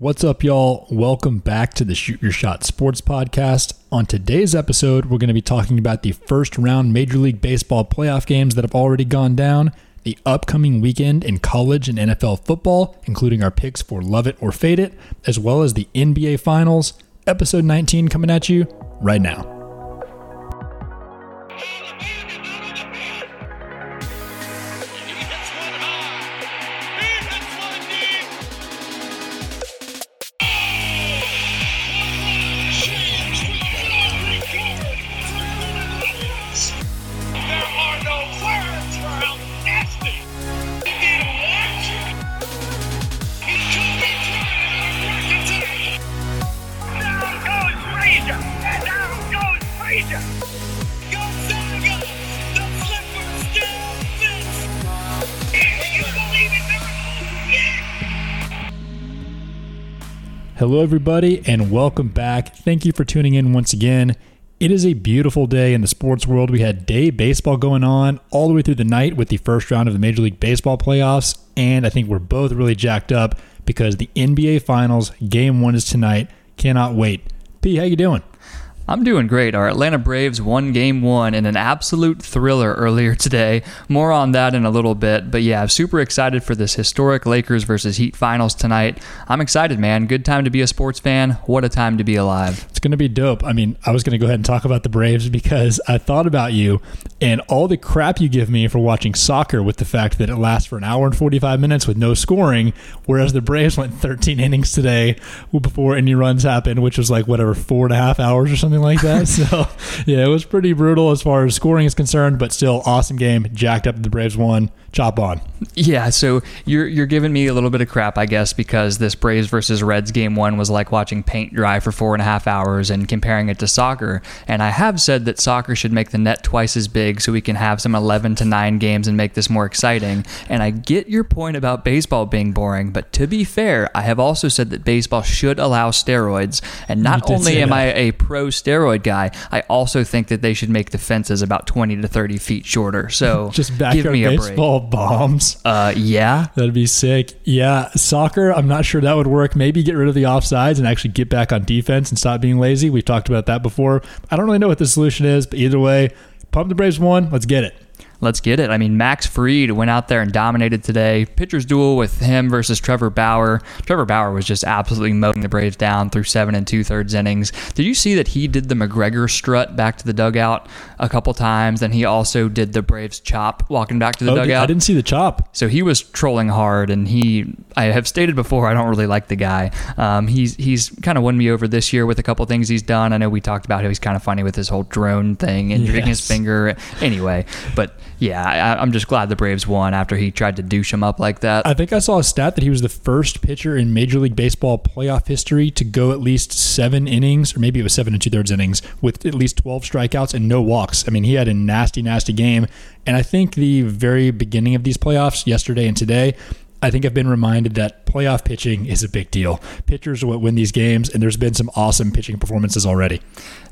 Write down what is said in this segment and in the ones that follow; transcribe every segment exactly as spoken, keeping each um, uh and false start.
What's up, y'all? Welcome back to the Shoot Your Shot Sports Podcast. On today's episode, we're going to be talking about the first round Major League Baseball playoff games that have already gone down, the upcoming weekend in college and N F L football, including our picks for Love It or Fade It, as well as the N B A Finals, episode nineteen coming at you right now. Hello, everybody, and welcome back. Thank you for tuning in once again. It is a beautiful day in the sports world. We had day baseball going on all the way through the night with the first round of the Major League Baseball playoffs, and I think we're both really jacked up because the N B A Finals, Game one is tonight. Cannot wait. P, how you doing? I'm doing great. Our Atlanta Braves won Game one in an absolute thriller earlier today. More on that in a little bit. But yeah, I'm super excited for this historic Lakers versus Heat Finals tonight. I'm excited, man. Good time to be a sports fan. What a time to be alive. It's going to be dope. I mean, I was going to go ahead and talk about the Braves because I thought about you and all the crap you give me for watching soccer with the fact that it lasts for an hour and forty-five minutes with no scoring, whereas the Braves went thirteen innings today before any runs happened, which was like, whatever, four and a half hours or something like that. So yeah, it was pretty brutal as far as scoring is concerned, but still awesome game. Jacked up the Braves won. Chop on. Yeah, so you're you're giving me a little bit of crap, I guess, because this Braves versus Reds game one was like watching paint dry for four and a half hours and comparing it to soccer. And I have said that soccer should make the net twice as big so we can have some eleven to nine games and make this more exciting. And I get your point about baseball being boring, but to be fair, I have also said that baseball should allow steroids. And not only am that. I a pro steroid guy, I also think that they should make the fences about twenty to thirty feet shorter. So just backyard baseball bombs. Uh, yeah, that'd be sick. Yeah, soccer, I'm not sure that would work. Maybe get rid of the offsides and actually get back on defense and stop being lazy. We've talked about that before. I don't really know what the solution is, but either way, pump the Braves one. Let's get it. Let's get it. I mean, Max Fried went out there and dominated today. Pitcher's duel with him versus Trevor Bauer. Trevor Bauer was just absolutely mowing the Braves down through seven and two-thirds innings. Did you see that he did the McGregor strut back to the dugout a couple times? Then he also did the Braves chop walking back to the oh, dugout. I didn't see the chop. So he was trolling hard, and he, I have stated before, I don't really like the guy. Um, he's he's kind of won me over this year with a couple things he's done. I know we talked about how he's kind of funny with his whole drone thing and injuring yes. his finger. Anyway, but... Yeah, I, I'm just glad the Braves won after he tried to douche him up like that. I think I saw a stat that he was the first pitcher in Major League Baseball playoff history to go at least seven innings, or maybe it was seven and two-thirds innings, with at least twelve strikeouts and no walks. I mean, he had a nasty, nasty game. And I think the very beginning of these playoffs, yesterday and today, I think I've been reminded that playoff pitching is a big deal. Pitchers are what win these games, and there's been some awesome pitching performances already.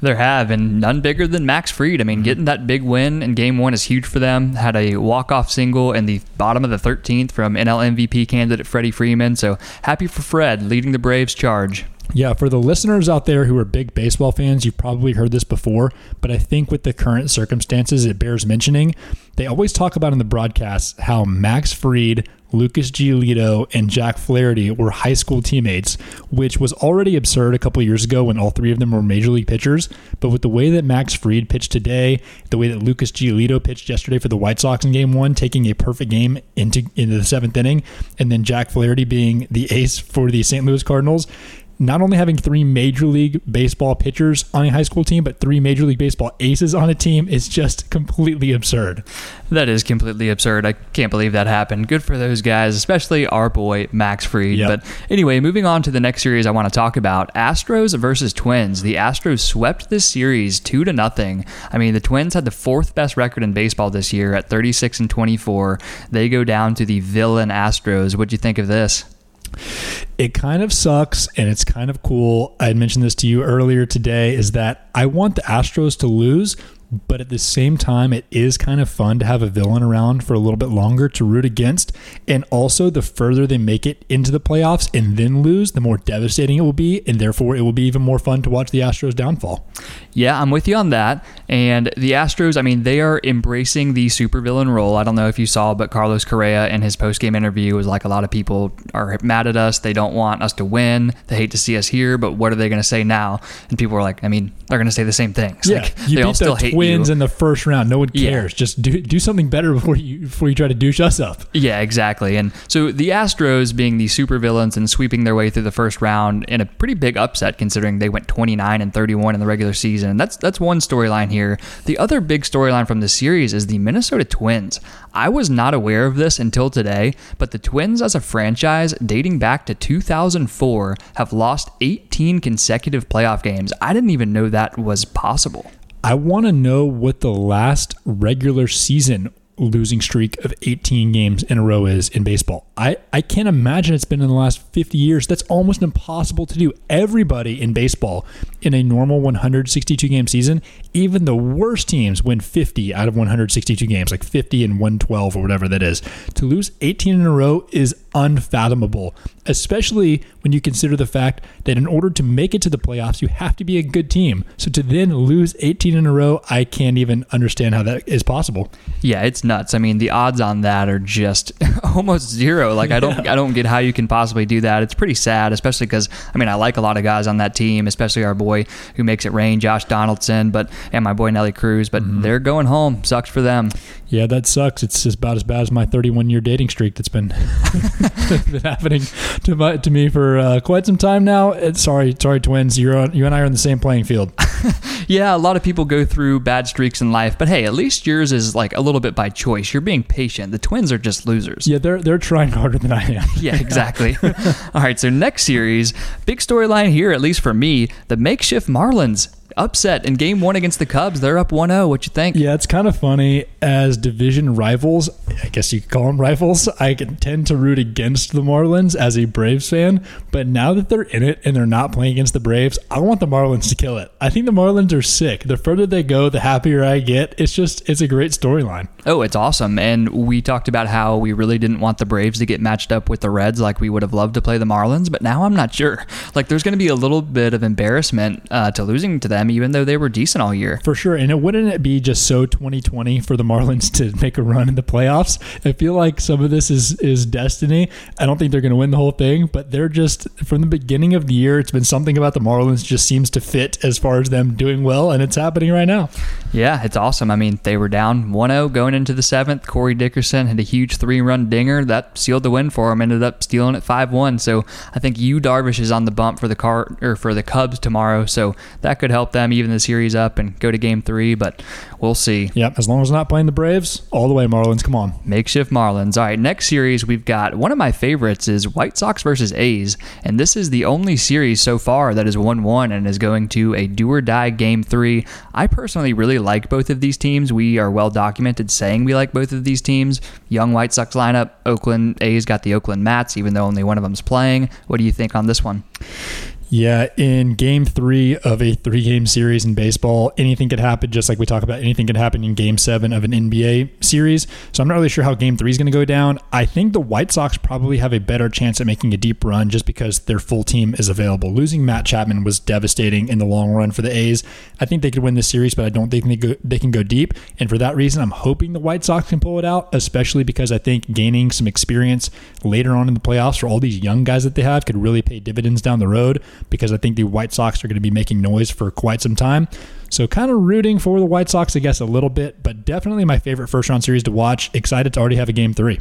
There have, and none bigger than Max Fried. I mean, getting that big win in Game one is huge for them. Had a walk-off single in the bottom of the thirteenth from N L M V P candidate Freddie Freeman, so happy for Fred leading the Braves charge. Yeah, for the listeners out there who are big baseball fans, you've probably heard this before, but I think with the current circumstances, it bears mentioning. They always talk about in the broadcasts how Max Fried, Lucas Giolito, and Jack Flaherty were high school teammates, which was already absurd a couple years ago when all three of them were major league pitchers. But with the way that Max Fried pitched today, the way that Lucas Giolito pitched yesterday for the White Sox in Game one, taking a perfect game into, into the seventh inning, and then Jack Flaherty being the ace for the Saint Louis Cardinals, not only having three Major League Baseball pitchers on a high school team, but three Major League Baseball aces on a team is just completely absurd. That is completely absurd. I can't believe that happened. Good for those guys, especially our boy, Max Fried. Yep. But anyway, moving on to the next series I want to talk about, Astros versus Twins. The Astros swept this series two to nothing. I mean, the Twins had the fourth best record in baseball this year at thirty-six and twenty-four. They go down to the villain Astros. What'd you think of this? It kind of sucks, and it's kind of cool. I had mentioned this to you earlier today, is that I want the Astros to lose, But at the same time, it is kind of fun to have a villain around for a little bit longer to root against. And also, the further they make it into the playoffs and then lose, the more devastating it will be. And therefore, it will be even more fun to watch the Astros downfall. Yeah, I'm with you on that. And the Astros, I mean, they are embracing the supervillain role. I don't know if you saw, but Carlos Correa in his postgame interview was like, a lot of people are mad at us. They don't want us to win. They hate to see us here. But what are they going to say now? And people were like, I mean, they're going to say the same things. Yeah, like, they all still hate Twins you. In the first round. No one cares. Yeah. Just do do something better before you before you try to douche us up. Yeah, exactly. And so the Astros being the supervillains and sweeping their way through the first round in a pretty big upset, considering they went twenty-nine and thirty-one in the regular season. That's that's one storyline here. The other big storyline from the series is the Minnesota Twins. I was not aware of this until today, but the Twins as a franchise dating back to two thousand four have lost eighteen consecutive playoff games. I didn't even know that was possible. I want to know what the last regular season losing streak of eighteen games in a row is in baseball. I, I can't imagine it's been in the last fifty years. That's almost impossible to do. Everybody in baseball in a normal one hundred sixty-two game season, even the worst teams win fifty out of one hundred sixty-two games, like fifty and one twelve or whatever that is. To lose eighteen in a row is unfathomable, especially when you consider the fact that in order to make it to the playoffs, you have to be a good team. So to then lose eighteen in a row, I can't even understand how that is possible. Yeah, it's nuts. I mean, the odds on that are just almost zero. Like, I don't, yeah. I don't get how you can possibly do that. It's pretty sad, especially because, I mean, I like a lot of guys on that team, especially our boy who makes it rain, Josh Donaldson, but and my boy Nelly Cruz, but mm-hmm. they're going home. Sucks for them. Yeah, that sucks. It's just about as bad as my thirty-one year dating streak that's been, been happening to my, to me for uh, quite some time now. It's, sorry, sorry, Twins. You're on, you and I are on the same playing field. Yeah, a lot of people go through bad streaks in life, but hey, at least yours is like a little bit by choice. You're being patient. The Twins are just losers. Yeah, they're they're trying harder than I am. Yeah, exactly. All right, so next series, big storyline here, at least for me, the makeshift Marlins. Upset in game one against the Cubs. They're up one oh. What you think? Yeah, it's kind of funny. As division rivals, I guess you could call them rivals, I can tend to root against the Marlins as a Braves fan, but now that they're in it and they're not playing against the Braves, I want the Marlins to kill it. I think the Marlins are sick. The further they go, the happier I get. It's just, it's a great storyline. Oh, it's awesome. And we talked about how we really didn't want the Braves to get matched up with the Reds like we would have loved to play the Marlins, but now I'm not sure. Like, there's going to be a little bit of embarrassment uh, to losing to them, even though they were decent all year. For sure. And it wouldn't it be just so twenty twenty for the Marlins to make a run in the playoffs? I feel like some of this is is destiny. I don't think they're going to win the whole thing, but they're just, from the beginning of the year, it's been something about the Marlins just seems to fit as far as them doing well, and it's happening right now. Yeah, it's awesome. I mean, they were down one oh going into the seventh. Corey Dickerson had a huge three-run dinger. That sealed the win for him. Ended up stealing it five one. So I think Yu Darvish is on the bump for the car, or for the Cubs tomorrow, so that could help them even the series up and go to game three, but we'll see. Yep, as long as we're not playing the Braves, all the way Marlins, come on. Makeshift Marlins. All right, next series we've got, one of my favorites is White Sox versus A's, and this is the only series so far that is one one and is going to a do-or-die game three. I personally really like both of these teams. We are well documented saying we like both of these teams. Young White Sox lineup, Oakland A's got the Oakland Mats, even though only one of them's playing. What do you think on this one? Yeah, in game three of a three-game series in baseball, anything could happen, just like we talk about anything could happen in game seven of an N B A series. So I'm not really sure how game three is going to go down. I think the White Sox probably have a better chance at making a deep run just because their full team is available. Losing Matt Chapman was devastating in the long run for the A's. I think they could win this series, but I don't think they, go, they can go deep. And for that reason, I'm hoping the White Sox can pull it out, especially because I think gaining some experience later on in the playoffs for all these young guys that they have could really pay dividends down the road, because I think the White Sox are going to be making noise for quite some time. So kind of rooting for the White Sox, I guess, a little bit, but definitely my favorite first-round series to watch. Excited to already have a game three.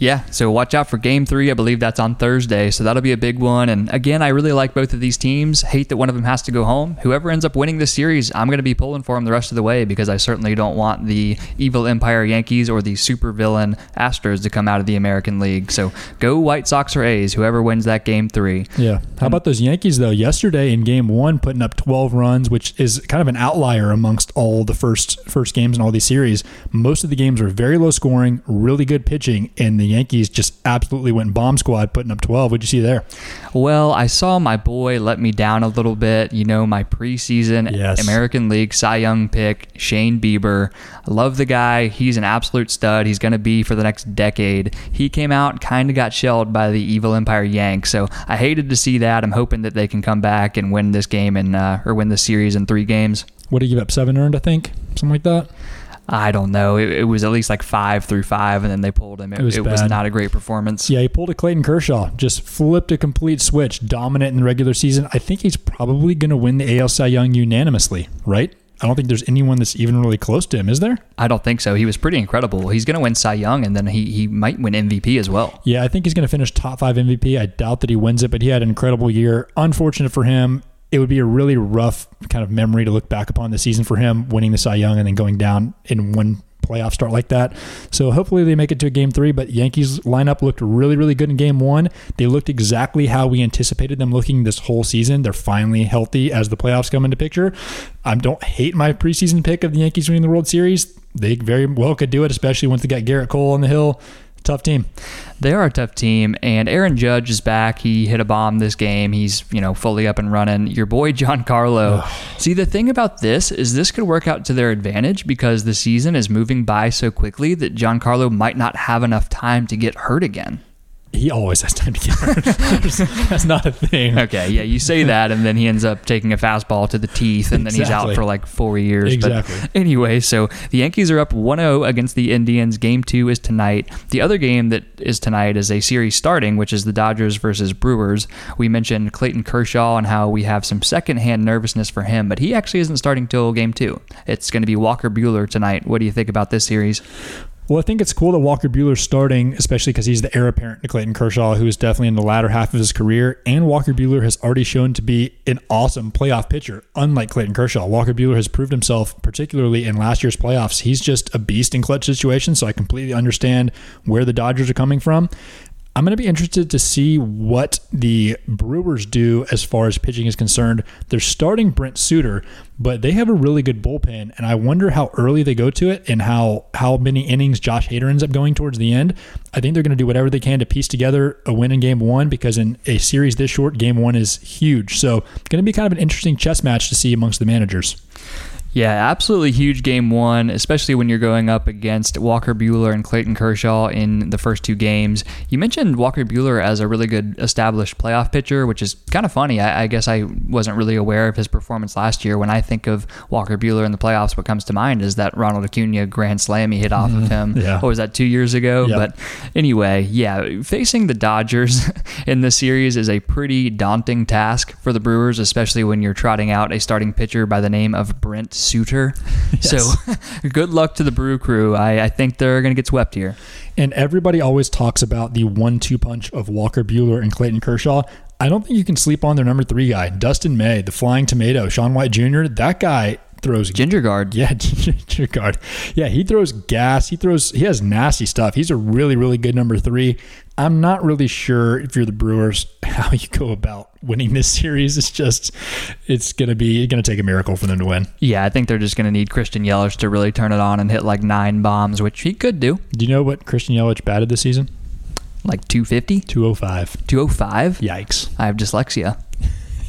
Yeah, so watch out for game three. I believe that's on Thursday, so that'll be a big one. And again, I really like both of these teams. Hate that one of them has to go home. Whoever ends up winning this series, I'm going to be pulling for them the rest of the way, because I certainly don't want the evil Empire Yankees or the supervillain Astros to come out of the American League. So go White Sox or A's, whoever wins that game three. Yeah. How about those Yankees, though? Yesterday in game one, putting up twelve runs, which is kind of an outlier amongst all the first, first games in all these series. Most of the games were very low scoring, really good pitching, and the Yankees just absolutely went bomb squad, putting up twelve. What'd you see there? Well, I saw my boy let me down a little bit. You know, my preseason yes. American League Cy Young pick, Shane Bieber. I love the guy. He's an absolute stud. He's going to be for the next decade. He came out and kind of got shelled by the evil Empire Yanks. So I hated to see that. I'm hoping that they can come back and win this game and uh, or win this series in three games. What did he give up? Seven earned, I think? Something like that? I don't know. It, it was at least like five through five, and then they pulled him. It, it, was, it was not a great performance. Yeah, he pulled a Clayton Kershaw. Just flipped a complete switch. Dominant in the regular season. I think he's probably going to win the A L Cy Young unanimously, right? I don't think there's anyone that's even really close to him, is there? I don't think so. He was pretty incredible. He's going to win Cy Young, and then he, he might win M V P as well. Yeah, I think he's going to finish top five M V P. I doubt that he wins it, but he had an incredible year. Unfortunate for him. It would be a really rough kind of memory to look back upon the season for him, winning the Cy Young and then going down in one playoff start like that. So hopefully they make it to game three, but Yankees lineup looked really, really good in game one. They looked exactly how we anticipated them looking this whole season. They're finally healthy as the playoffs come into picture. I don't hate my preseason pick of the Yankees winning the World Series. They very well could do it, especially once they got Garrett Cole on the hill. Tough team. They are a tough team, and Aaron Judge is back. He hit a bomb this game. He's, you know, fully up and running. Your boy Giancarlo. Ugh. See, the thing about this is this could work out to their advantage because the season is moving by so quickly that Giancarlo might not have enough time to get hurt again. He always has time to get hurt. That's not a thing. Okay, yeah, you say that, and then he ends up taking a fastball to the teeth, and then exactly. he's out for like four years. Exactly. But anyway, so the Yankees are up one oh against the Indians. Game two is tonight. The other game that is tonight is a series starting, which is the Dodgers versus Brewers. We mentioned Clayton Kershaw and how we have some secondhand nervousness for him, but he actually isn't starting till game two. It's going to be Walker Buehler tonight. What do you think about this series? Well, I think it's cool that Walker Buehler's starting, especially because he's the heir apparent to Clayton Kershaw, who is definitely in the latter half of his career. And Walker Buehler has already shown to be an awesome playoff pitcher, unlike Clayton Kershaw. Walker Buehler has proved himself, particularly in last year's playoffs. He's just a beast in clutch situations, so I completely understand where the Dodgers are coming from. I'm going to be interested to see what the Brewers do as far as pitching is concerned. They're starting Brent Suter, but they have a really good bullpen, and I wonder how early they go to it and how, how many innings Josh Hader ends up going towards the end. I think they're going to do whatever they can to piece together a win in game one because in a series this short, game one is huge. So it's going to be kind of an interesting chess match to see amongst the managers. Yeah, absolutely huge game one, especially when you're going up against Walker Buehler and Clayton Kershaw in the first two games. You mentioned Walker Buehler as a really good established playoff pitcher, which is kind of funny. I, I guess I wasn't really aware of his performance last year. When I think of Walker Buehler in the playoffs, what comes to mind is that Ronald Acuna grand slam he hit off mm, of him. Yeah. Or was that two years ago? Yep. But anyway, yeah, facing the Dodgers in this series is a pretty daunting task for the Brewers, especially when you're trotting out a starting pitcher by the name of Brent Suter. Yes. So good luck to the Brew Crew. I, I think they're going to get swept here. And everybody always talks about the one two punch of Walker Buehler and Clayton Kershaw. I don't think you can sleep on their number three guy, Dustin May, the flying tomato, Sean White Junior That guy throws ginger guard. Yeah, ginger guard. Yeah, he throws gas. He throws. He has nasty stuff. He's a really, really good number three. I'm not really sure if you're the Brewers how you go about winning this series. It's just, it's going to be, going to take a miracle for them to win. Yeah, I think they're just going to need Christian Yelich to really turn it on and hit like nine bombs, which he could do. Do you know what Christian Yelich batted this season? Like two fifty? two oh five. two oh five? Yikes. I have dyslexia.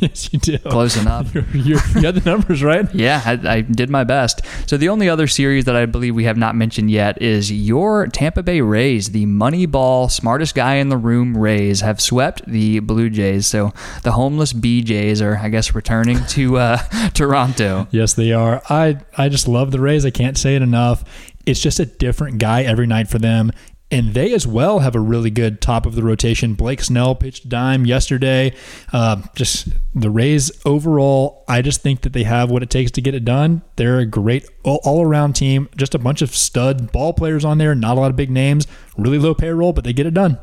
Yes, you do. Close enough. You're, you're, you had the numbers, right? Yeah, I, I did my best. So the only other series that I believe we have not mentioned yet is your Tampa Bay Rays, the Moneyball, smartest guy in the room Rays, have swept the Blue Jays. So the homeless B Js are, I guess, returning to uh, Toronto. Yes, they are. I, I just love the Rays. I can't say it enough. It's just a different guy every night for them. And they as well have a really good top of the rotation. Blake Snell pitched a dime yesterday. Uh, just the Rays overall, I just think that they have what it takes to get it done. They're a great all-around team. Just a bunch of stud ball players on there. Not a lot of big names. Really low payroll, but they get it done.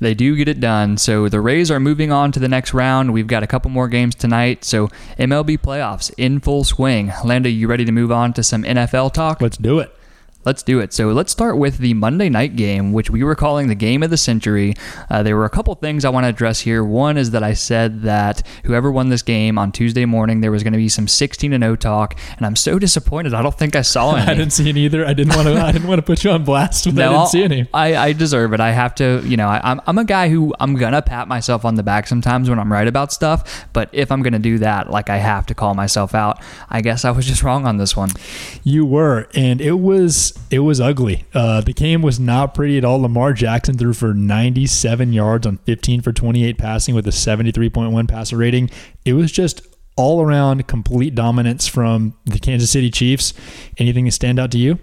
They do get it done. So the Rays are moving on to the next round. We've got a couple more games tonight. So M L B playoffs in full swing. Landa, you ready to move on to some N F L talk? Let's do it. Let's do it. So let's start with the Monday night game, which we were calling the game of the century. Uh, there were a couple things I want to address here. One is that I said that whoever won this game on Tuesday morning, there was going to be some sixteen and oh talk, and I'm so disappointed. I don't think I saw any. I didn't see any either. I didn't want to. I didn't want to put you on blast, but no, I didn't I'll, see any. I, I deserve it. I have to. You know, I, I'm I'm a guy who I'm gonna pat myself on the back sometimes when I'm right about stuff, but if I'm gonna do that, like I have to call myself out. I guess I was just wrong on this one. You were, and it was. It was ugly. Uh, the game was not pretty at all. Lamar Jackson threw for ninety-seven yards on fifteen for twenty-eight passing with a seventy-three point one passer rating. It was just all around complete dominance from the Kansas City Chiefs. Anything that stand out to you?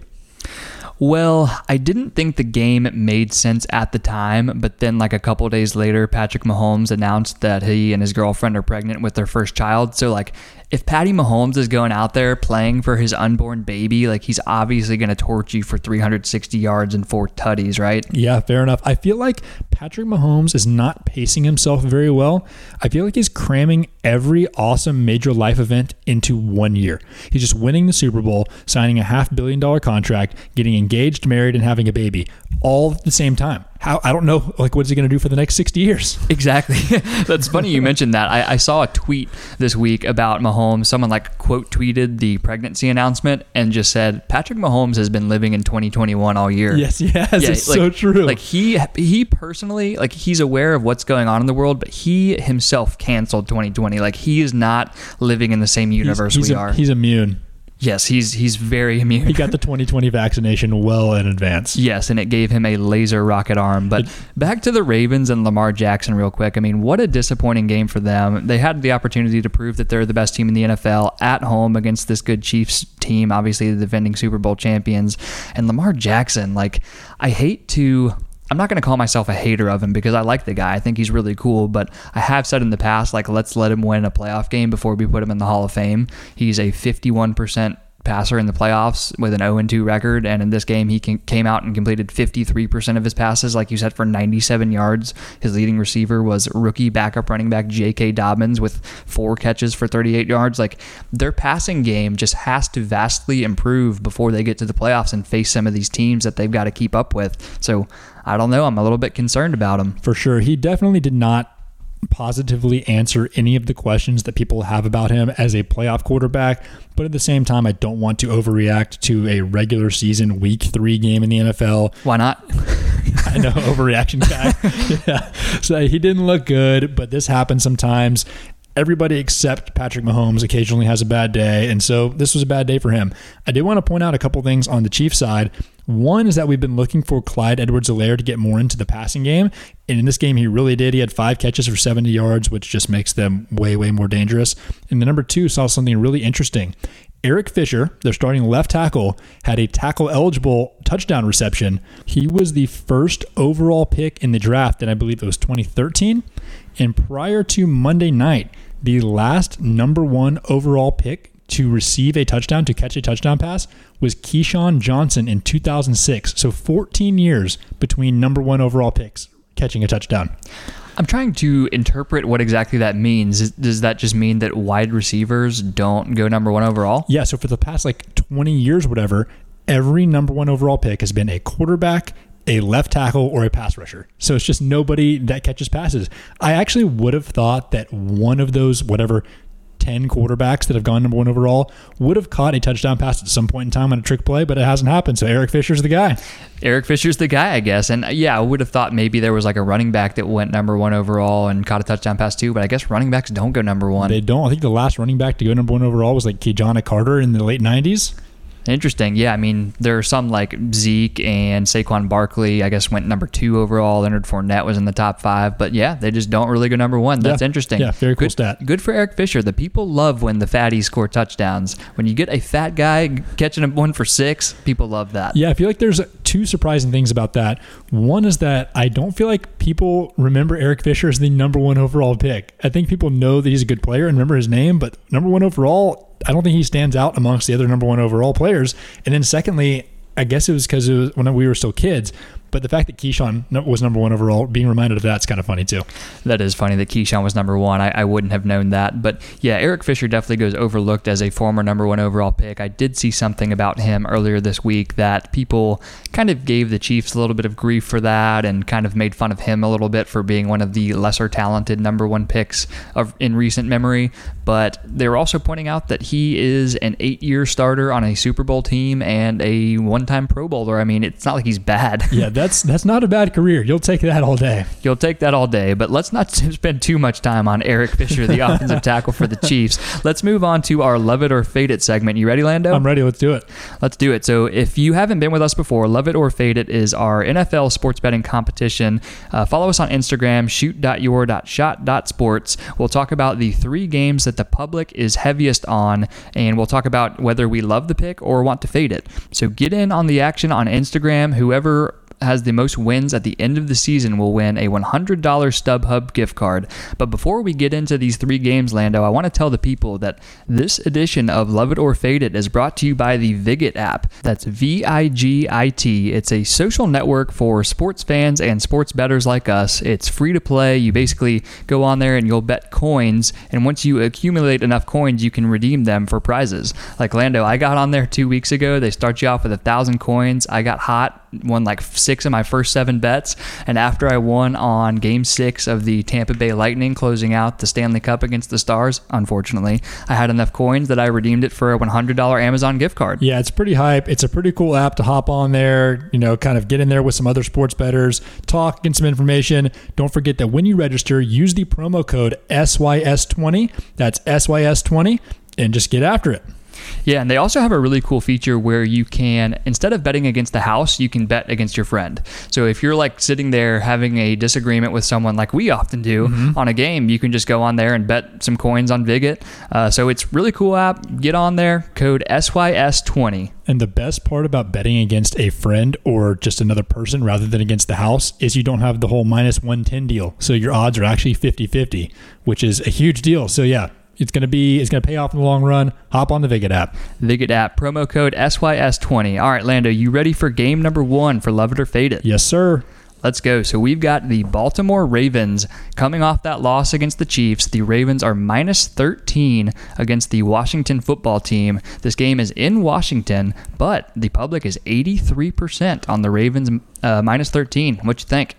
Well, I didn't think the game made sense at the time, but then like a couple days later, Patrick Mahomes announced that he and his girlfriend are pregnant with their first child. So like if Patty Mahomes is going out there playing for his unborn baby, like he's obviously going to torch you for three hundred sixty yards and four tutties, right? Yeah, fair enough. I feel like Patrick Mahomes is not pacing himself very well. I feel like he's cramming every awesome major life event into one year. He's just winning the Super Bowl, signing a half billion dollar contract, getting engaged, married, and having a baby all at the same time. How, I don't know, like, what's he going to do for the next sixty years? Exactly. That's funny you mentioned that. I, I saw a tweet this week about Mahomes. Someone, like, quote tweeted the pregnancy announcement and just said, Patrick Mahomes has been living in twenty twenty-one all year. Yes, he has. Yeah, it's like, so true. Like, he he personally, like, he's aware of what's going on in the world, but he himself canceled twenty twenty. Like, he is not living in the same universe he's, he's we a, are. He's immune. Yes, he's he's very immune. He got the twenty twenty vaccination well in advance. Yes, and it gave him a laser rocket arm. But it, back to the Ravens and Lamar Jackson real quick. I mean, what a disappointing game for them. They had the opportunity to prove that they're the best team in the N F L at home against this good Chiefs team, obviously the defending Super Bowl champions. And Lamar Jackson, like, I hate to... I'm not going to call myself a hater of him because I like the guy. I think he's really cool, but I have said in the past, like, let's let him win a playoff game before we put him in the Hall of Fame. He's a fifty-one percent passer in the playoffs with an oh and two record, and in this game, he came out and completed fifty-three percent of his passes, like you said, for ninety-seven yards. His leading receiver was rookie backup running back J K Dobbins with four catches for thirty-eight yards. Like, their passing game just has to vastly improve before they get to the playoffs and face some of these teams that they've got to keep up with. So, I don't know. I'm a little bit concerned about him. For sure. He definitely did not positively answer any of the questions that people have about him as a playoff quarterback. But at the same time, I don't want to overreact to a regular season week three game in the N F L. Why not? I know, overreaction guy. Yeah. So he didn't look good, but this happens sometimes. Everybody except Patrick Mahomes occasionally has a bad day, and so this was a bad day for him. I did want to point out a couple things on the Chiefs side. One is that we've been looking for Clyde Edwards-Helaire to get more into the passing game, and in this game he really did. He had five catches for seventy yards, which just makes them way, way more dangerous. And the number two saw something really interesting. Eric Fisher, their starting left tackle, had a tackle-eligible touchdown reception. He was the first overall pick in the draft, and I believe it was twenty thirteen. And prior to Monday night, the last number one overall pick to receive a touchdown, to catch a touchdown pass, was Keyshawn Johnson in two thousand six. So fourteen years between number one overall picks catching a touchdown. I'm trying to interpret what exactly that means. Does that just mean that wide receivers don't go number one overall? Yeah, so for the past like twenty years or whatever, every number one overall pick has been a quarterback, a left tackle, or a pass rusher. So it's just nobody that catches passes. I actually would have thought that one of those, whatever, ten quarterbacks that have gone number one overall would have caught a touchdown pass at some point in time on a trick play, but it hasn't happened. So Eric Fisher's the guy. Eric Fisher's the guy, I guess. And yeah, I would have thought maybe there was like a running back that went number one overall and caught a touchdown pass too, but I guess running backs don't go number one. They don't. I think the last running back to go number one overall was like Kejana Carter in the late nineties. Interesting. Yeah, I mean, there are some like Zeke and Saquon Barkley, I guess, went number two overall. Leonard Fournette was in the top five. But yeah, they just don't really go number one. That's yeah. interesting. Yeah, very cool good, stat. Good for Eric Fisher. The people love when the fatties score touchdowns. When you get a fat guy catching one for six, people love that. Yeah, I feel like there's two surprising things about that. One is that I don't feel like people remember Eric Fisher as the number one overall pick. I think people know that he's a good player and remember his name, but number one overall, I don't think he stands out amongst the other number one overall players. And then secondly, I guess it was because it was when we were still kids, But the fact that Keyshawn was number one overall, being reminded of that's kind of funny too. That is funny that Keyshawn was number one. I, I wouldn't have known that. But yeah, Eric Fisher definitely goes overlooked as a former number one overall pick. I did see something about him earlier this week that people kind of gave the Chiefs a little bit of grief for that and kind of made fun of him a little bit for being one of the lesser talented number one picks of in recent memory. But they were also pointing out that he is an eight-year starter on a Super Bowl team and a one-time Pro Bowler. I mean, it's not like he's bad. Yeah, that's that's not a bad career. You'll take that all day. You'll take that all day, but let's not spend too much time on Eric Fisher, the offensive tackle for the Chiefs. Let's move on to our Love It or Fade It segment. You ready, Lando? I'm ready. Let's do it. Let's do it. So if you haven't been with us before, Love It or Fade It is our N F L sports betting competition. Uh, follow us on Instagram, shoot dot your dot shot dot sports. We'll talk about the three games that the public is heaviest on, and we'll talk about whether we love the pick or want to fade it. So get in on the action on Instagram. Whoever has the most wins at the end of the season will win a one hundred dollars StubHub gift card. But before we get into these three games, Lando, I want to tell the people that this edition of Love It or Fade It is brought to you by the Vigit app. That's V I G I T. It's a social network for sports fans and sports bettors like us. It's free to play. You basically go on there and you'll bet coins. And once you accumulate enough coins, you can redeem them for prizes. Like Lando, I got on there two weeks ago. They start you off with a thousand coins. I got hot. Won like six of my first seven bets. And after I won on game six of the Tampa Bay Lightning, closing out the Stanley Cup against the Stars, unfortunately, I had enough coins that I redeemed it for a one hundred dollars Amazon gift card. Yeah, it's pretty hype. It's a pretty cool app to hop on there, you know, kind of get in there with some other sports bettors, talk, get some information. Don't forget that when you register, use the promo code S Y S twenty. That's S Y S twenty, and just get after it. Yeah, and they also have a really cool feature where you can, instead of betting against the house, you can bet against your friend. So if you're like sitting there having a disagreement with someone like we often do mm-hmm. on a game, you can just go on there and bet some coins on Vigit. Uh, so it's really cool app. Get on there, code S Y S twenty. And the best part about betting against a friend or just another person rather than against the house is you don't have the whole minus one ten deal. So your odds are actually fifty-fifty, which is a huge deal. So yeah. It's going to be, it's going to pay off in the long run. Hop on the Vigit app. Vigit app, promo code S Y S twenty. All right, Lando, you ready for game number one for Love It or Fade It? Yes, sir. Let's go. So we've got the Baltimore Ravens coming off that loss against the Chiefs. The Ravens are minus thirteen against the Washington Football Team. This game is in Washington, but the public is eighty-three percent on the Ravens uh, minus thirteen. What you think?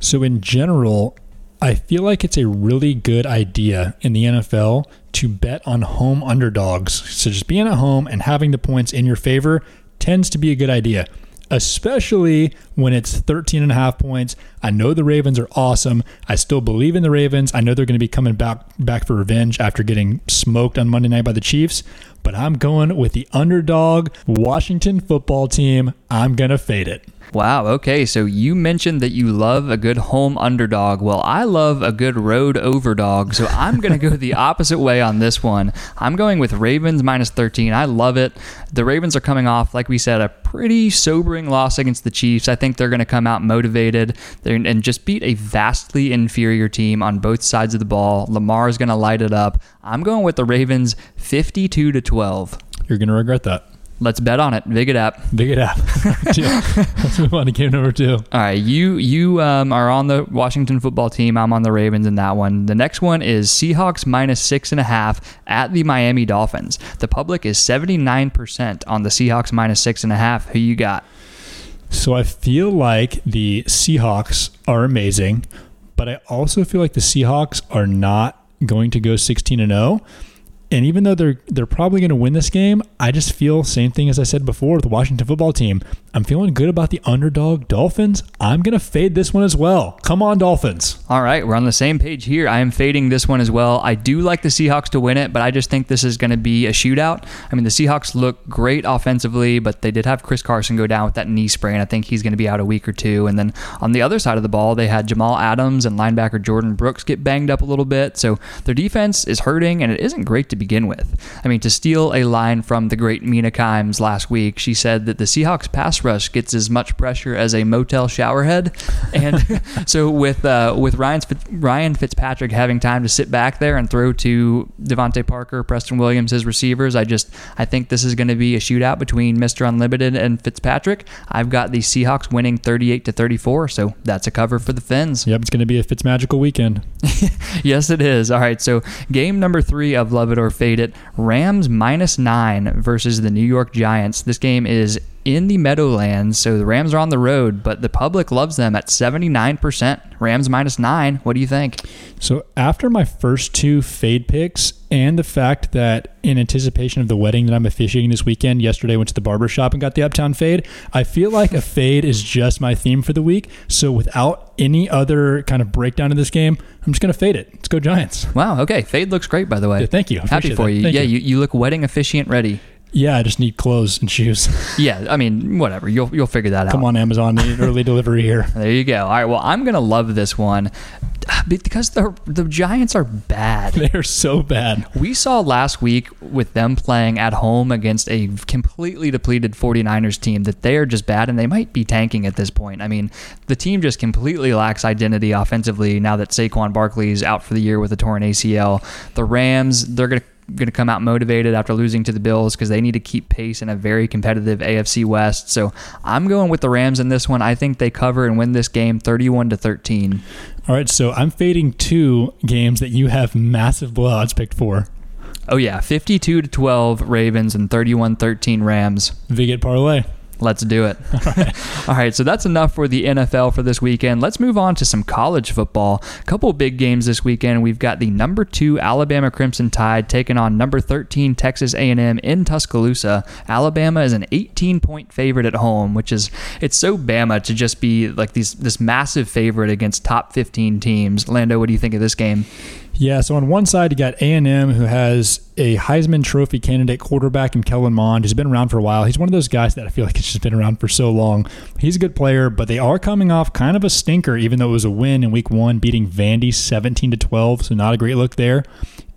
So in general, I feel like it's a really good idea in the N F L to bet on home underdogs. So just being at home and having the points in your favor tends to be a good idea, especially when it's thirteen and a half points. I know the Ravens are awesome. I still believe in the Ravens. I know they're going to be coming back back for revenge after getting smoked on Monday night by the Chiefs, but I'm going with the underdog Washington Football Team. I'm going to fade it. Wow. Okay. So you mentioned that you love a good home underdog. Well, I love a good road overdog. So I'm going to go the opposite way on this one. I'm going with Ravens minus thirteen. I love it. The Ravens are coming off, like we said, a pretty sobering loss against the Chiefs. I think they're going to come out motivated and just beat a vastly inferior team on both sides of the ball. Lamar is going to light it up. I'm going with the Ravens fifty-two to twelve. You're going to regret that. Let's bet on it. Vigit app. Vigit app. Let's move on to game number two. All right. You you um, are on the Washington Football Team. I'm on the Ravens in that one. The next one is Seahawks minus six and a half at the Miami Dolphins. The public is seventy-nine percent on the Seahawks minus six and a half. Who you got? So I feel like the Seahawks are amazing, but I also feel like the Seahawks are not going to go sixteen and oh. And even though they're they're probably going to win this game, I just feel same thing as I said before with the Washington Football Team. I'm feeling good about the underdog Dolphins. I'm going to fade this one as well. Come on, Dolphins. All right, we're on the same page here. I am fading this one as well. I do like the Seahawks to win it, but I just think this is going to be a shootout. I mean, the Seahawks look great offensively, but they did have Chris Carson go down with that knee sprain. I think he's going to be out a week or two. And then on the other side of the ball, they had Jamal Adams and linebacker Jordan Brooks get banged up a little bit. So their defense is hurting, and it isn't great to begin with. I mean, to steal a line from the great Mina Kimes last week, she said that the Seahawks pass toothbrush gets as much pressure as a motel showerhead. And so with uh, with Ryan, Ryan Fitzpatrick having time to sit back there and throw to Devontae Parker, Preston Williams, his receivers, I just I think this is going to be a shootout between Mister Unlimited and Fitzpatrick. I've got the Seahawks winning thirty-eight to thirty-four, so that's a cover for the Fins. Yep, it's going to be a Fitzmagical weekend. Yes, it is. All right, so game number three of Love It or Fade It, Rams minus nine versus the New York Giants. This game is in the Meadowlands, so the Rams are on the road, but the public loves them at seventy-nine percent. Rams minus nine. What do you think? So after my first two fade picks and the fact that in anticipation of the wedding that I'm officiating this weekend, yesterday I went to the barber shop and got the Uptown Fade, I feel like a fade is just my theme for the week. So without any other kind of breakdown of this game, I'm just going to fade it. Let's go Giants. Wow, okay. Fade looks great, by the way. Yeah, thank you. Happy for that. you. Thank yeah, you. You, you look wedding officiant ready. Yeah, I just need clothes and shoes. Yeah, I mean, whatever. You'll you'll figure that out. Come on, Amazon. Need early delivery here. There you go. All right, well, I'm going to love this one because the the Giants are bad. They're so bad. We saw last week with them playing at home against a completely depleted forty-niners team that they are just bad, and they might be tanking at this point. I mean, the team just completely lacks identity offensively now that Saquon Barkley is out for the year with a torn A C L. The Rams, they're going to going to come out motivated after losing to the Bills because they need to keep pace in a very competitive A F C West. So I'm going with the Rams in this one. I think they cover and win this game thirty-one to thirteen. All right, so I'm fading two games that you have massive blowouts picked for. Oh, yeah, fifty-two to twelve Ravens and thirty-one thirteen Rams. Viget parlay. Let's do it. All right. All right. So that's enough for the N F L for this weekend. Let's move on to some college football. A couple of big games this weekend. We've got the number two Alabama Crimson Tide taking on number thirteen Texas A and M in Tuscaloosa. Alabama is an eighteen point favorite at home, which is, it's so Bama to just be like these this massive favorite against top fifteen teams. Lando, what do you think of this game? Yeah, so on one side, you got A and M, who has a Heisman Trophy candidate quarterback in Kellen Mond, who's been around for a while. He's one of those guys that I feel like has just been around for so long. He's a good player, but they are coming off kind of a stinker, even though it was a win in week one, beating Vandy seventeen to twelve, so not a great look there.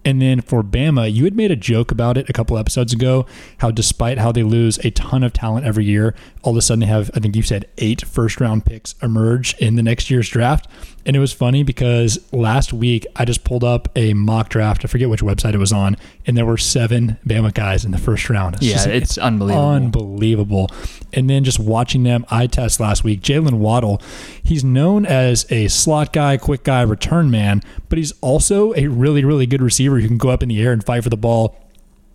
And then for Bama, you had made a joke about it a couple episodes ago, how despite how they lose a ton of talent every year, all of a sudden they have, I think you said, eight first-round picks emerge in the next year's draft. And it was funny because last week I just pulled up a mock draft. I forget which website it was on, and there were seven Bama guys in the first round. It's yeah, just, it's, it's unbelievable. Unbelievable. And then just watching them eye test last week, Jalen Waddle, he's known as a slot guy, quick guy, return man, but he's also a really, really good receiver who can go up in the air and fight for the ball.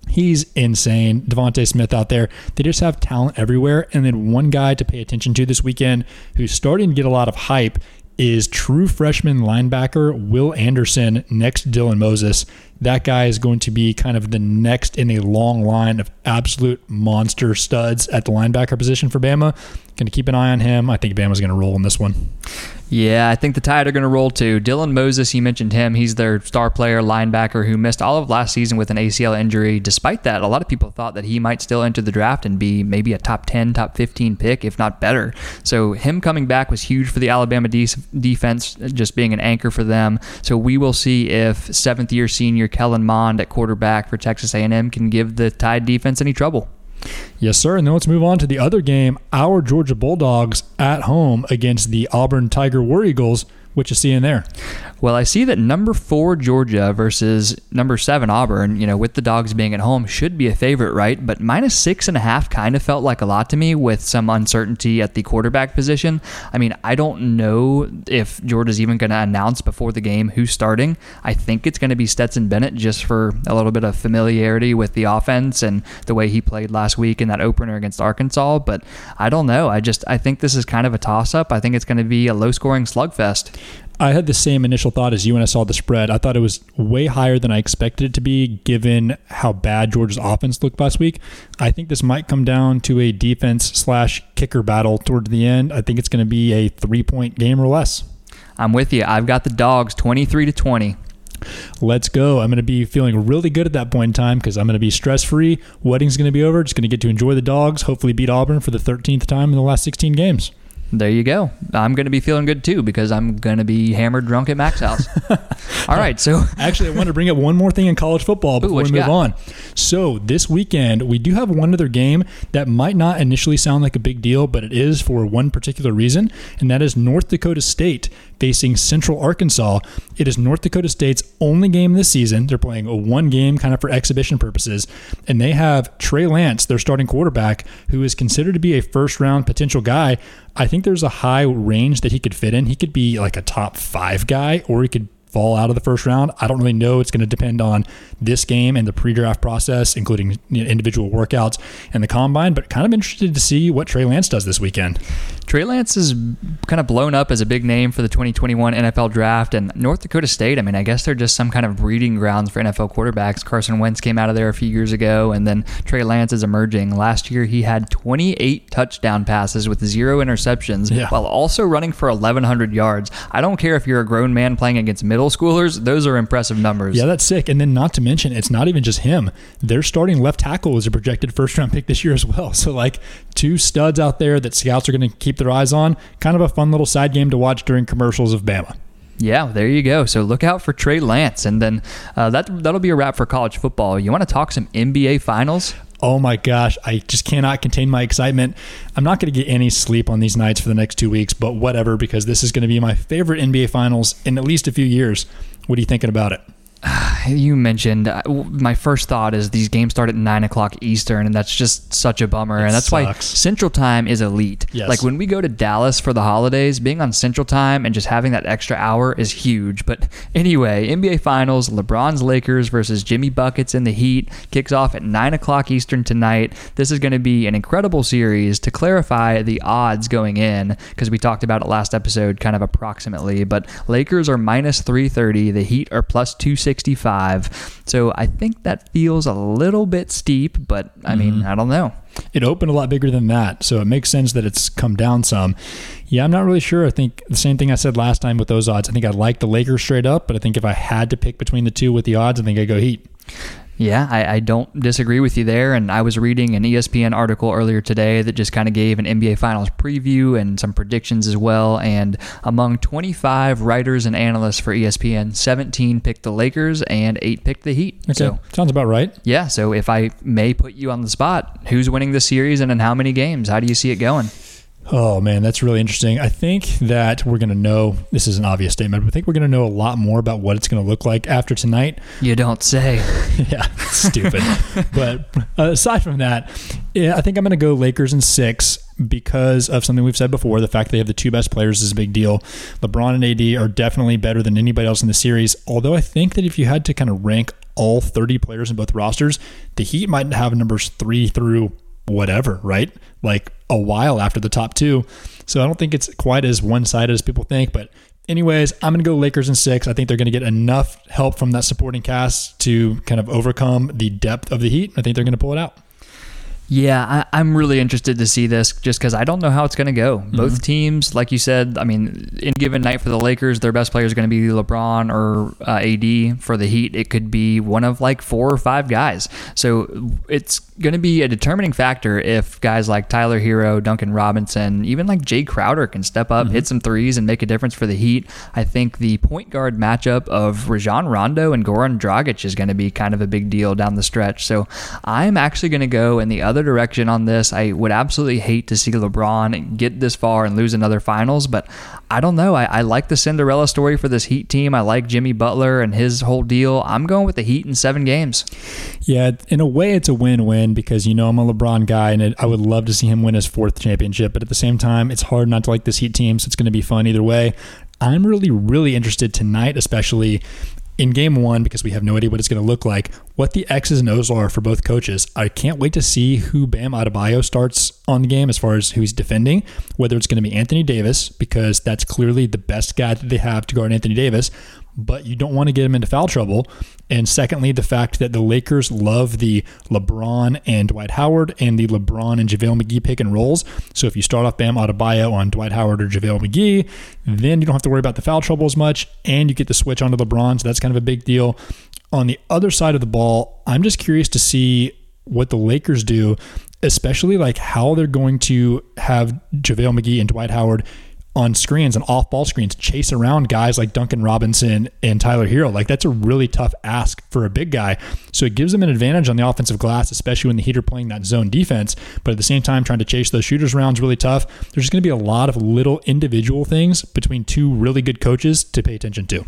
He's insane. Devontae Smith out there. They just have talent everywhere. And then one guy to pay attention to this weekend who's starting to get a lot of hype is true freshman linebacker Will Anderson next to Dylan Moses. That guy is going to be kind of the next in a long line of absolute monster studs at the linebacker position for Bama. Going to keep an eye on him. I think Bama's going to roll in this one. Yeah, I think the Tide are going to roll too. Dylan Moses, you mentioned him. He's their star player linebacker who missed all of last season with an A C L injury. Despite that, a lot of people thought that he might still enter the draft and be maybe a top ten, top fifteen pick, if not better. So him coming back was huge for the Alabama de- defense, just being an anchor for them. So we will see if seventh-year senior Kellen Mond at quarterback for Texas A and M can give the Tide defense any trouble. Yes, sir. And then let's move on to the other game, our Georgia Bulldogs at home against the Auburn Tiger War Eagles. What you seeing there? Well, I see that number four Georgia versus number seven Auburn, you know, with the Dogs being at home, should be a favorite, right? But minus six and a half kind of felt like a lot to me with some uncertainty at the quarterback position. I mean, I don't know if Georgia's even going to announce before the game who's starting. I think it's going to be Stetson Bennett just for a little bit of familiarity with the offense and the way he played last week in that opener against Arkansas. But I don't know. I just, I think this is kind of a toss-up. I think it's going to be a low-scoring slugfest. I had the same initial thought as you when I saw the spread. I thought it was way higher than I expected it to be, given how bad Georgia's offense looked last week. I think this might come down to a defense slash kicker battle toward the end. I think it's going to be a three-point game or less. I'm with you. I've got the Dogs twenty-three to twenty. Let's go. I'm going to be feeling really good at that point in time because I'm going to be stress-free. Wedding's going to be over. Just going to get to enjoy the Dogs, hopefully beat Auburn for the thirteenth time in the last sixteen games. There you go. I'm going to be feeling good too because I'm going to be hammered drunk at Mac's house. All right. So actually, I want to bring up one more thing in college football before Ooh, we move got? on. So this weekend, we do have one other game that might not initially sound like a big deal, but it is for one particular reason, and that is North Dakota State facing Central Arkansas. It is North Dakota State's only game this season. They're playing a one game kind of for exhibition purposes, and they have Trey Lance, their starting quarterback, who is considered to be a first round potential guy. I think there's a high range that he could fit in. He could be like a top five guy, or he could fall out of the first round. I don't really know. It's going to depend on this game and the pre-draft process, including you know, individual workouts and the combine, but kind of interested to see what Trey Lance does this weekend. Trey Lance is kind of blown up as a big name for the twenty twenty-one N F L draft, and North Dakota State, I mean, I guess they're just some kind of breeding grounds for N F L quarterbacks. Carson Wentz came out of there a few years ago, and then Trey Lance is emerging. Last year, he had twenty-eight touchdown passes with zero interceptions, yeah. while also running for eleven hundred yards. I don't care if you're a grown man playing against middle schoolers, those are impressive numbers. Yeah, that's sick. And then not to mention, it's not even just him. Their starting left tackle was a projected first round pick this year as well. So like two studs out there that scouts are going to keep their eyes on. Kind of a fun little side game to watch during commercials of Bama. Yeah, there you go. So look out for Trey Lance. And then uh, that, that'll be a wrap for college football. You want to talk some N B A finals? Oh my gosh, I just cannot contain my excitement. I'm not going to get any sleep on these nights for the next two weeks, but whatever, because this is going to be my favorite N B A finals in at least a few years. What are you thinking about it? You mentioned, my first thought is these games start at nine o'clock Eastern, and that's just such a bummer. It and that's sucks. Why Central Time is elite. Yes. Like when we go to Dallas for the holidays, being on Central Time and just having that extra hour is huge. But anyway, N B A Finals, LeBron's Lakers versus Jimmy Buckets in the Heat kicks off at nine o'clock Eastern tonight. This is going to be an incredible series. To clarify the odds going in, because we talked about it last episode kind of approximately, but Lakers are minus three thirty. The Heat are plus two sixty. So I think that feels a little bit steep, but I mean, mm-hmm. I don't know. It opened a lot bigger than that, so it makes sense that it's come down some. Yeah, I'm not really sure. I think the same thing I said last time with those odds. I think I like the Lakers straight up, but I think if I had to pick between the two with the odds, I think I'd go Heat. Yeah, I, I don't disagree with you there. And I was reading an E S P N article earlier today that just kind of gave an N B A Finals preview and some predictions as well. And among twenty-five writers and analysts for E S P N, seventeen picked the Lakers and eight picked the Heat. Okay, so, sounds about right. Yeah, so if I may put you on the spot, who's winning this series and in how many games? How do you see it going? Oh, man, that's really interesting. I think that we're going to know, this is an obvious statement, but I think we're going to know a lot more about what it's going to look like after tonight. You don't say. Yeah, stupid. But aside from that, yeah, I think I'm going to go Lakers in six because of something we've said before. The fact they have the two best players is a big deal. LeBron and A D are definitely better than anybody else in the series, although I think that if you had to kind of rank all thirty players in both rosters, the Heat might have numbers three through whatever, right? Like a while after the top two. So I don't think it's quite as one-sided as people think. But anyways, I'm going to go Lakers in six. I think they're going to get enough help from that supporting cast to kind of overcome the depth of the Heat. I think they're going to pull it out. Yeah, I, I'm really interested to see this just because I don't know how it's going to go. Both mm-hmm. teams, like you said, I mean, in a given night for the Lakers, their best player is going to be LeBron or uh, A D. For the Heat, it could be one of like four or five guys. So it's going to be a determining factor if guys like Tyler Hero, Duncan Robinson, even like Jay Crowder can step up, mm-hmm. hit some threes, and make a difference for the Heat. I think the point guard matchup of Rajon Rondo and Goran Dragic is going to be kind of a big deal down the stretch. So I'm actually going to go in the other direction on this. I would absolutely hate to see LeBron get this far and lose another finals, but I don't know. I, I like the Cinderella story for this Heat team. I like Jimmy Butler and his whole deal. I'm going with the Heat in seven games. Yeah, in a way it's a win-win because you know I'm a LeBron guy and it, I would love to see him win his fourth championship, but at the same time it's hard not to like this Heat team, so it's going to be fun either way. I'm really, really interested tonight, especially in game one, because we have no idea what it's going to look like, what the X's and O's are for both coaches. I can't wait to see who Bam Adebayo starts on the game as far as who he's defending, whether it's going to be Anthony Davis, because that's clearly the best guy that they have to guard Anthony Davis, but you don't want to get him into foul trouble. And secondly, the fact that the Lakers love the LeBron and Dwight Howard and the LeBron and JaVale McGee pick and rolls. So if you start off Bam Adebayo on Dwight Howard or JaVale McGee, then you don't have to worry about the foul trouble as much, and you get the switch onto LeBron, so that's kind of a big deal. On the other side of the ball, I'm just curious to see what the Lakers do especially like how they're going to have JaVale McGee and Dwight Howard on screens and off ball screens chase around guys like Duncan Robinson and Tyler Hero. Like, that's a really tough ask for a big guy. So it gives them an advantage on the offensive glass, especially when the Heat are playing that zone defense. But at the same time, trying to chase those shooters around is really tough. There's just going to be a lot of little individual things between two really good coaches to pay attention to.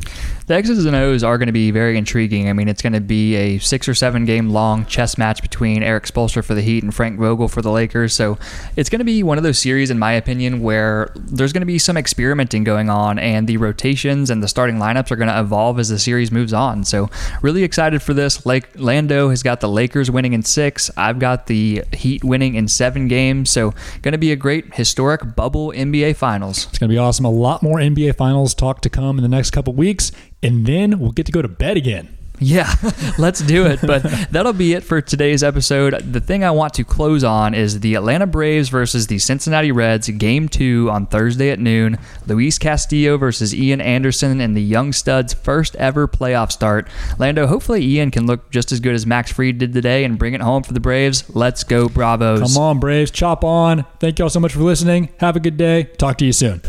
The X's and O's are going to be very intriguing. I mean, it's going to be a six or seven game long chess match between Eric Spoelstra for the Heat and Frank Vogel for the Lakers. So it's going to be one of those series, in my opinion, where there's going to be some experimenting going on, and the rotations and the starting lineups are going to evolve as the series moves on. So really excited for this. Lake Lando has got the Lakers winning in six. I've got the Heat winning in seven games. So going to be a great historic bubble N B A Finals. It's going to be awesome. A lot more N B A Finals talk to come in the next couple weeks, and then we'll get to go to bed again. Yeah, let's do it. But that'll be it for today's episode. The thing I want to close on is the Atlanta Braves versus the Cincinnati Reds, game two on Thursday at noon. Luis Castillo versus Ian Anderson in the young stud's first ever playoff start. Lando, hopefully Ian can look just as good as Max Fried did today and bring it home for the Braves. Let's go Bravos. Come on, Braves. Chop on. Thank you all so much for listening. Have a good day. Talk to you soon.